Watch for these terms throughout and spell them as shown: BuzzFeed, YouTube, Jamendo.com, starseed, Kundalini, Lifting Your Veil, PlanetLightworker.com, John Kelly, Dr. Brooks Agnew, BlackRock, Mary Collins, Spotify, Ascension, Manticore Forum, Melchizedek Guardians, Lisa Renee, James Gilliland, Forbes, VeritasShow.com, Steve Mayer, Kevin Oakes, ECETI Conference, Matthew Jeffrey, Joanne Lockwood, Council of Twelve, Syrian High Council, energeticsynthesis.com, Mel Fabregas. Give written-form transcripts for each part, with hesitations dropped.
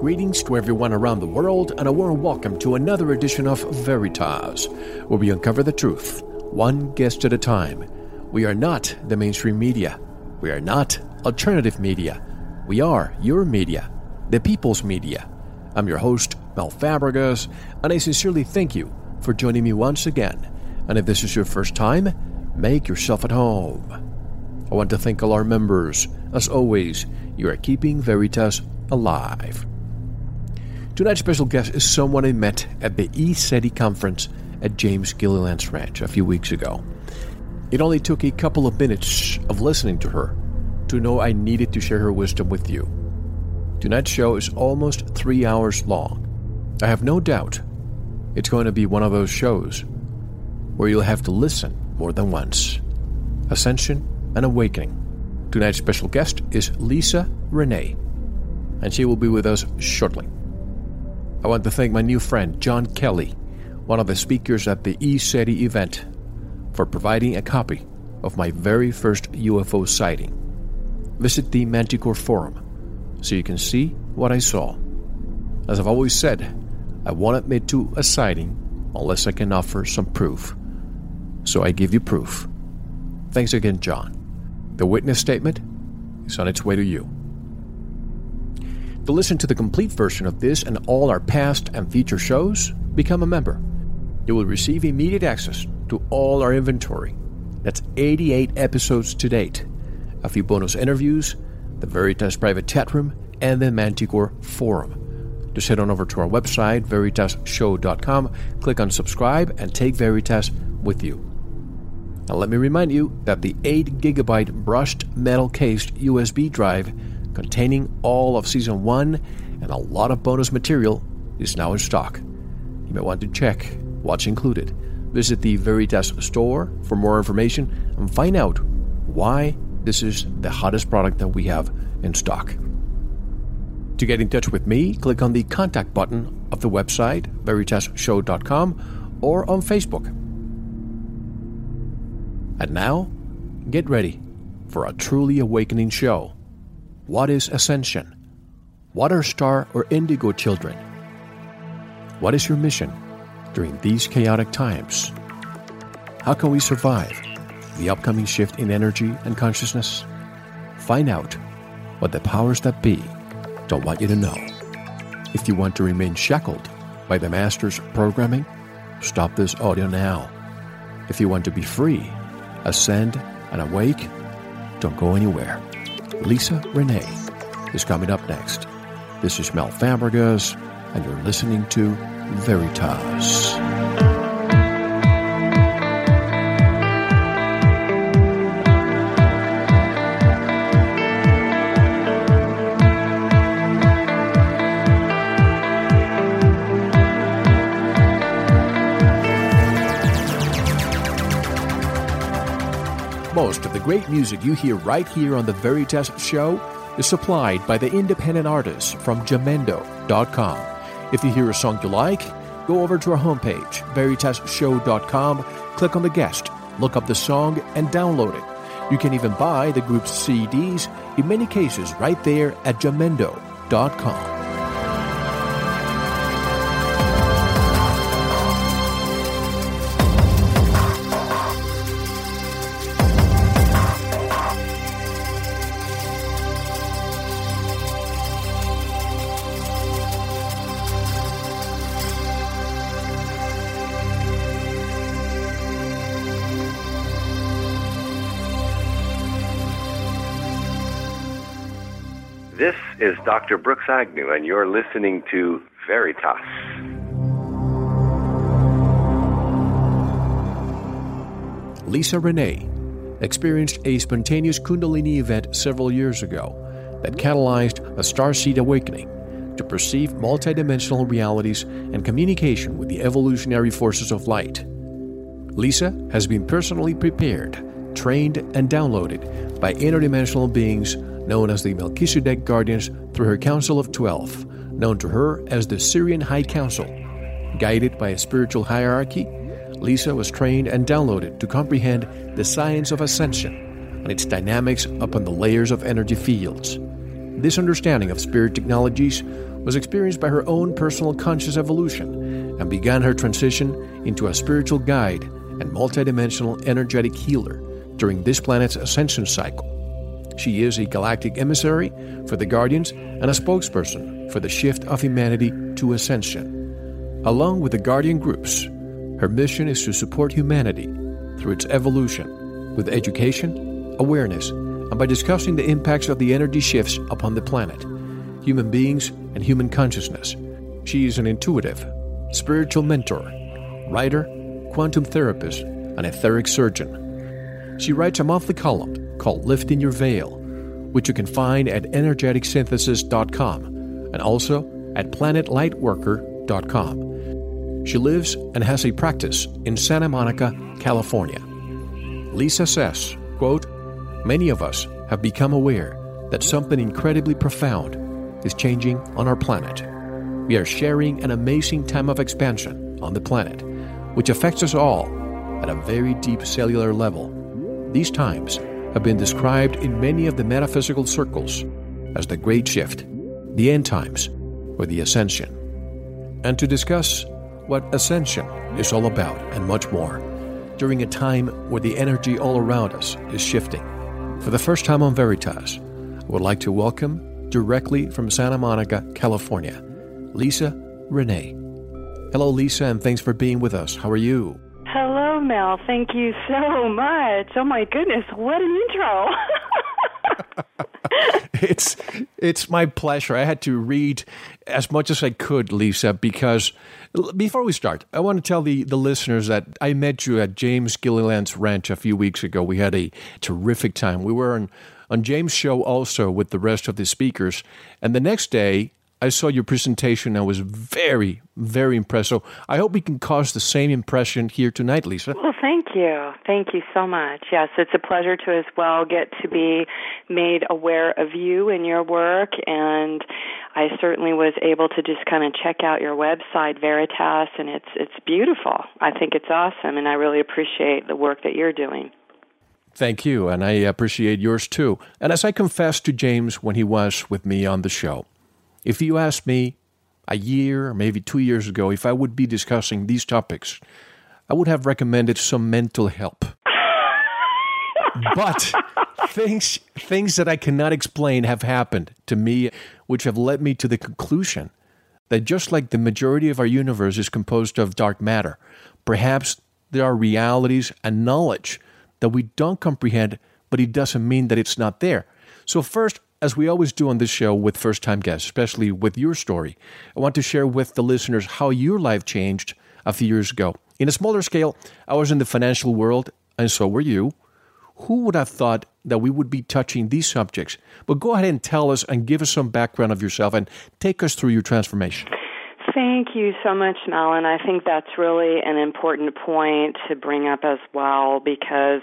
Greetings to everyone around the world, and a warm welcome to another edition of Veritas, where we uncover the truth, one guest at a time. We are not the mainstream media. We are not alternative media. We are your media, the people's media. I'm your host, Mel Fabregas, and I sincerely thank you for joining me once again. And if this is your first time, make yourself at home. I want to thank all our members. As always, you are keeping Veritas alive. Tonight's special guest is someone I met at the ECETI Conference at James Gilliland's ranch a few weeks ago. It only took a couple of minutes of listening to her to know I needed to share her wisdom with you. Tonight's show is almost 3 hours long. I have no doubt it's going to be one of those shows where you'll have to listen more than once. Ascension and Awakening. Tonight's special guest is Lisa Renee, and she will be with us shortly. I want to thank my new friend, John Kelly, one of the speakers at the ECETI event, for providing a copy of my very first UFO sighting. Visit the Manticore Forum so you can see what I saw. As I've always said, I won't admit to a sighting unless I can offer some proof. So I give you proof. Thanks again, John. The witness statement is on its way to you. To listen to the complete version of this and all our past and future shows, become a member. You will receive immediate access to all our inventory. That's 88 episodes to date, a few bonus interviews, the Veritas private chat room, and the Manticore Forum. Just head on over to our website, VeritasShow.com, click on subscribe, and take Veritas with you. And let me remind you that the 8GB brushed metal-cased USB drive containing all of Season 1 and a lot of bonus material is now in stock. You may want to check what's included. Visit the Veritas store for more information and find out why this is the hottest product that we have in stock. To get in touch with me, click on the contact button of the website, VeritasShow.com, or on Facebook. And now, get ready for a truly awakening show. What is Ascension? What are star or indigo children? What is your mission during these chaotic times? How can we survive the upcoming shift in energy and consciousness? Find out what the powers that be don't want you to know. If you want to remain shackled by the master's programming, stop this audio now. If you want to be free, ascend and awake, don't go anywhere. Lisa Renee is coming up next. This is Mel Fabregas, and you're listening to Veritas. Most of the great music you hear right here on The Veritas Show is supplied by the independent artists from Jamendo.com. If you hear a song you like, go over to our homepage, VeritasShow.com, click on the guest, look up the song, and download it. You can even buy the group's CDs, in many cases right there at Jamendo.com. This is Dr. Brooks Agnew, and you're listening to Veritas. Lisa Renee experienced a spontaneous Kundalini event several years ago that catalyzed a starseed awakening to perceive multidimensional realities and communication with the evolutionary forces of light. Lisa has been personally prepared, trained, and downloaded by interdimensional beings known as the Melchizedek Guardians through her Council of 12, known to her as the Syrian High Council. Guided by a spiritual hierarchy, Lisa was trained and downloaded to comprehend the science of ascension and its dynamics upon the layers of energy fields. This understanding of spirit technologies was experienced by her own personal conscious evolution and began her transition into a spiritual guide and multidimensional energetic healer during this planet's ascension cycle. She is a galactic emissary for the Guardians and a spokesperson for the shift of humanity to ascension. Along with the Guardian groups, her mission is to support humanity through its evolution with education, awareness, and by discussing the impacts of the energy shifts upon the planet, human beings, and human consciousness. She is an intuitive, spiritual mentor, writer, quantum therapist, and etheric surgeon. She writes a monthly column called Lifting Your Veil, which you can find at energeticsynthesis.com and also at PlanetLightworker.com. She lives and has a practice in Santa Monica, California. Lisa says, quote, "Many of us have become aware that something incredibly profound is changing on our planet. We are sharing an amazing time of expansion on the planet, which affects us all at a very deep cellular level. These times have been described in many of the metaphysical circles as the Great Shift, the End Times, or the Ascension." And to discuss what Ascension is all about and much more, during a time where the energy all around us is shifting. For the first time on Veritas, I would like to welcome, directly from Santa Monica, California, Lisa Renee. Hello, Lisa, and thanks for being with us. How are you? Hello, Mel. Thank you so much. Oh, my goodness. What an intro. It's my pleasure. I had to read as much as I could, Lisa, because before we start, I want to tell the listeners that I met you at James Gilliland's ranch a few weeks ago. We had a terrific time. We were on James' show also with the rest of the speakers. And the next day, I saw your presentation. I was very, very impressed. So I hope we can cause the same impression here tonight, Lisa. Well, thank you. Thank you so much. Yes, it's a pleasure to as well get to be made aware of you and your work. And I certainly was able to just kind of check out your website, Veritas, and it's beautiful. I think it's awesome, and I really appreciate the work that you're doing. Thank you, and I appreciate yours too. And as I confessed to James when he was with me on the show, if you asked me a year, maybe 2 years ago, if I would be discussing these topics, I would have recommended some mental help. But things that I cannot explain have happened to me, which have led me to the conclusion that just like the majority of our universe is composed of dark matter, perhaps there are realities and knowledge that we don't comprehend, but it doesn't mean that it's not there. So first, as we always do on this show with first-time guests, especially with your story, I want to share with the listeners how your life changed a few years ago. In a smaller scale, I was in the financial world, and so were you. Who would have thought that we would be touching these subjects? But go ahead and tell us and give us some background of yourself and take us through your transformation. Thank you so much, Mel, and I think that's really an important point to bring up as well, because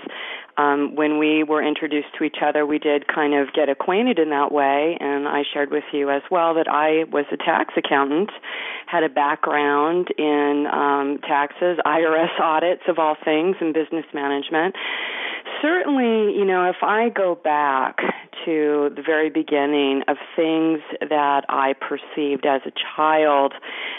when we were introduced to each other, we did kind of get acquainted in that way, and I shared with you as well that I was a tax accountant, had a background in taxes, IRS audits of all things, and business management. Certainly, you know, if I go back to the very beginning of things that I perceived as a child,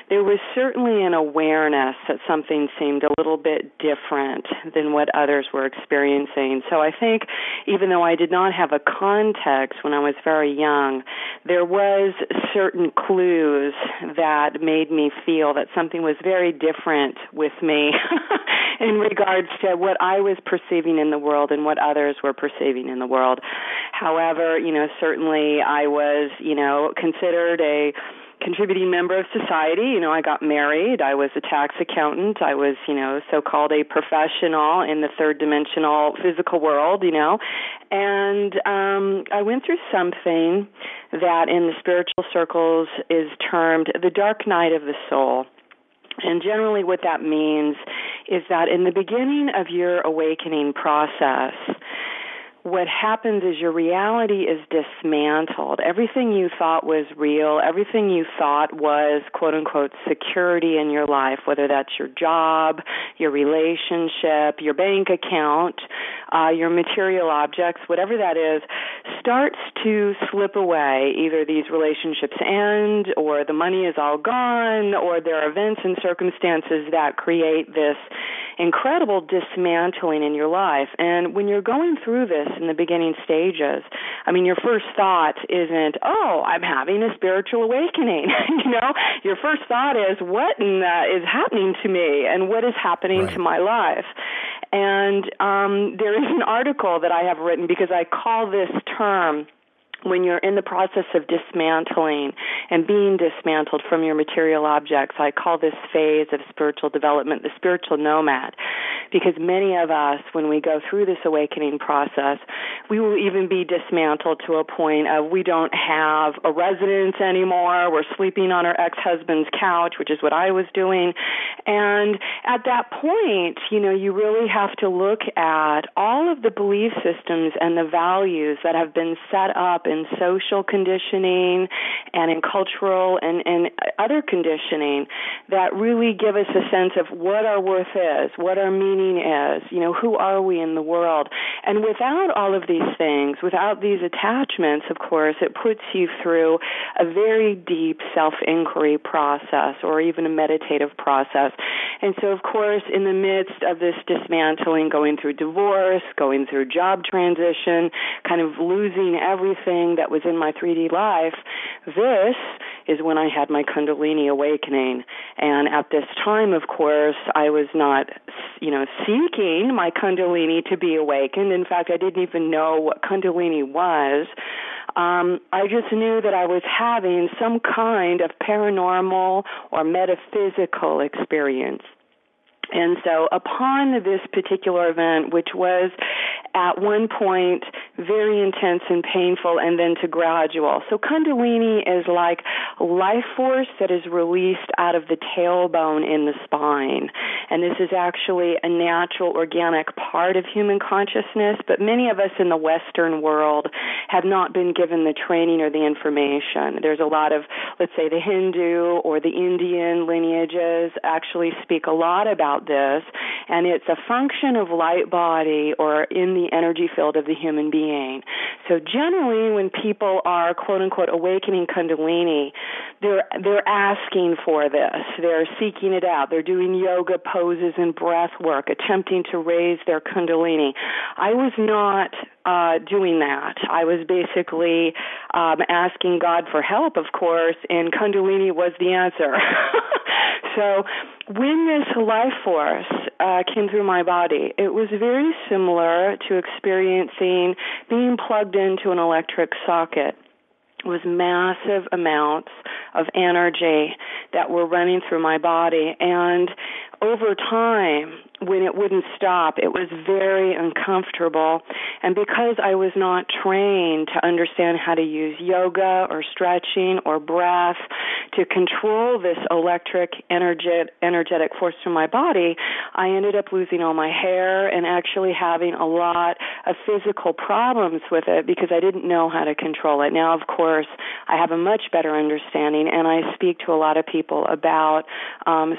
there was certainly an awareness that something seemed a little bit different than what others were experiencing. So I think even though I did not have a context when I was very young, there was certain clues that made me feel that something was very different with me in regards to what I was perceiving in the world and what others were perceiving in the world. However, you know, certainly I was, you know, considered a contributing member of society. You know, I got married. I was a tax accountant. I was, you know, so-called a professional in the third-dimensional physical world, you know. And I went through something that in the spiritual circles is termed the dark night of the soul. And generally what that means is that in the beginning of your awakening process, what happens is your reality is dismantled. Everything you thought was real, everything you thought was, quote-unquote, security in your life, whether that's your job, your relationship, your bank account, your material objects, whatever that is, starts to slip away. Either these relationships end, or the money is all gone, or there are events and circumstances that create this incredible dismantling in your life. And when you're going through this in the beginning stages, I mean, your first thought isn't, oh, I'm having a spiritual awakening. You know, your first thought is, what in is happening to me and what is happening to my life? And there is an article that I have written because I call this term, when you're in the process of dismantling and being dismantled from your material objects, I call this phase of spiritual development the spiritual nomad, because many of us, when we go through this awakening process, we will even be dismantled to a point of we don't have a residence anymore. We're sleeping on our ex-husband's couch, which is what I was doing. And at that point, you know, you really have to look at all of the belief systems and the values that have been set up in social conditioning and in cultural and other conditioning that really give us a sense of what our worth is, what our meaning is, you know, who are we in the world. And without all of these things, without these attachments, of course, it puts you through a very deep self-inquiry process or even a meditative process. And so, of course, in the midst of this dismantling, going through divorce, going through job transition, kind of losing everything that was in my 3D life, this is when I had my Kundalini awakening. And at this time, of course, I was not, you know, seeking my Kundalini to be awakened. In fact, I didn't even know what Kundalini was. I just knew that I was having some kind of paranormal or metaphysical experience. And so upon this particular event, which was at one point very intense and painful and then to gradual. So Kundalini is like life force that is released out of the tailbone in the spine. And this is actually a natural, organic part of human consciousness, but many of us in the Western world have not been given the training or the information. There's a lot of, let's say, the Hindu or the Indian lineages actually speak a lot about about this, and it's a function of light body or in the energy field of the human being. So generally when people are, quote-unquote, awakening Kundalini, they're asking for this. They're seeking it out. They're doing yoga poses and breath work, attempting to raise their Kundalini. I was not doing that. I was basically asking God for help, of course, and Kundalini was the answer. So when this life force came through my body, it was very similar to experiencing being plugged into an electric socket. It was massive amounts of energy that were running through my body, and over time, when it wouldn't stop, it was very uncomfortable. And because I was not trained to understand how to use yoga or stretching or breath to control this electric energetic force through my body, I ended up losing all my hair and actually having a lot of physical problems with it because I didn't know how to control it. Now, of course, I have a much better understanding, and I speak to a lot of people about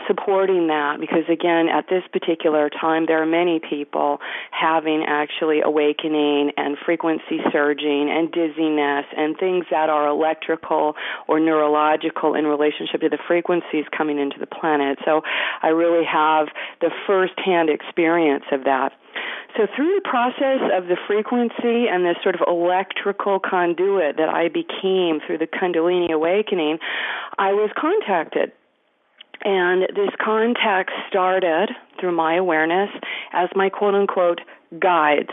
supporting that, because again, at this particular time, there are many people having actually awakening and frequency surging and dizziness and things that are electrical or neurological in relationship to the frequencies coming into the planet. So I really have the firsthand experience of that. So through the process of the frequency and this sort of electrical conduit that I became through the Kundalini awakening, I was contacted. And this contact started through my awareness as my quote-unquote guides.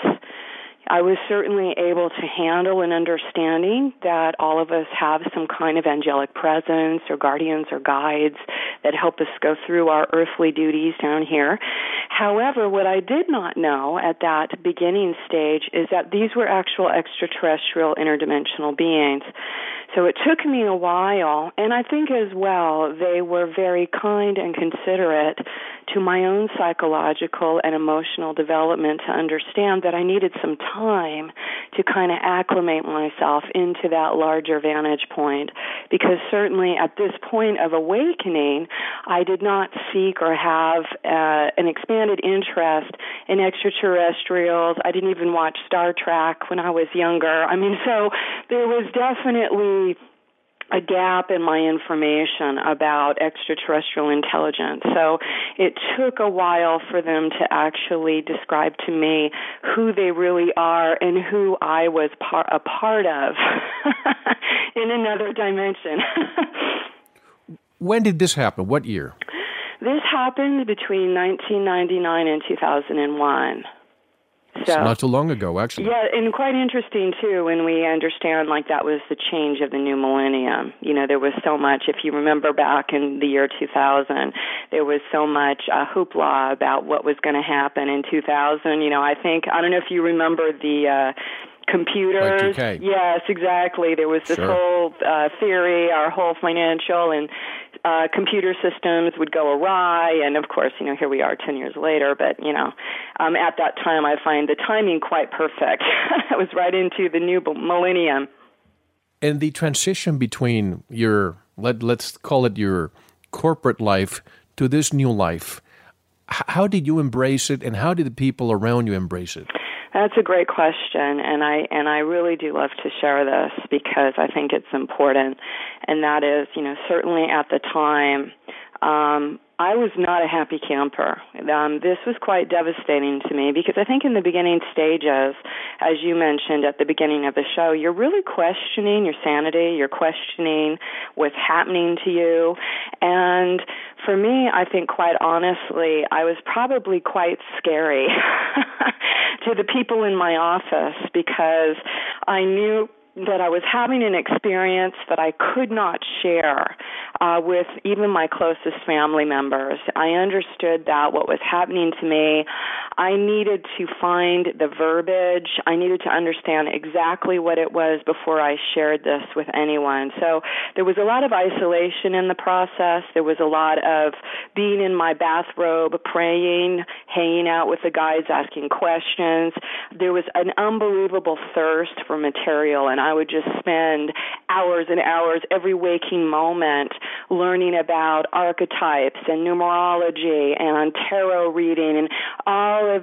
I was certainly able to handle an understanding that all of us have some kind of angelic presence or guardians or guides that help us go through our earthly duties down here. However, what I did not know at that beginning stage is that these were actual extraterrestrial interdimensional beings. So it took me a while, and I think as well they were very kind and considerate to my own psychological and emotional development to understand that I needed some time to kind of acclimate myself into that larger vantage point, because certainly at this point of awakening, I did not seek or have an expanded interest in extraterrestrials. I didn't even watch Star Trek when I was younger. I mean, so there was definitely a gap in my information about extraterrestrial intelligence. So it took a while for them to actually describe to me who they really are and who I was a part of in another dimension. When did this happen? What year? This happened between 1999 and 2001. So, not too long ago, actually. Yeah, and quite interesting, too, when we understand, like, that was the change of the new millennium. You know, there was so much, if you remember back in the year 2000, there was so much hoopla about what was going to happen in 2000. You know, I don't know if you remember the computers. Like 2K. Yes, exactly. There was this whole theory, our whole financial and computer systems would go awry, and of course, you know, here we are 10 years later, but, you know, at that time, I find the timing quite perfect. It was right into the new millennium. And the transition between your, let's call it your corporate life to this new life, how did you embrace it, and how did the people around you embrace it? That's a great question, and I really do love to share this because I think it's important, and that is, you know, certainly at the time, I was not a happy camper. This was quite devastating to me because I think in the beginning stages, as you mentioned at the beginning of the show, you're really questioning your sanity, you're questioning what's happening to you. And for me, I think quite honestly, I was probably quite scary to the people in my office because I knew that I was having an experience that I could not share with even my closest family members. I understood that what was happening to me, I needed to find the verbiage. I needed to understand exactly what it was before I shared this with anyone. So there was a lot of isolation in the process. There was a lot of being in my bathrobe, praying, hanging out with the guides, asking questions. There was an unbelievable thirst for material, and I would just spend hours and hours every waking moment learning about archetypes and numerology and tarot reading and all of...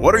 What are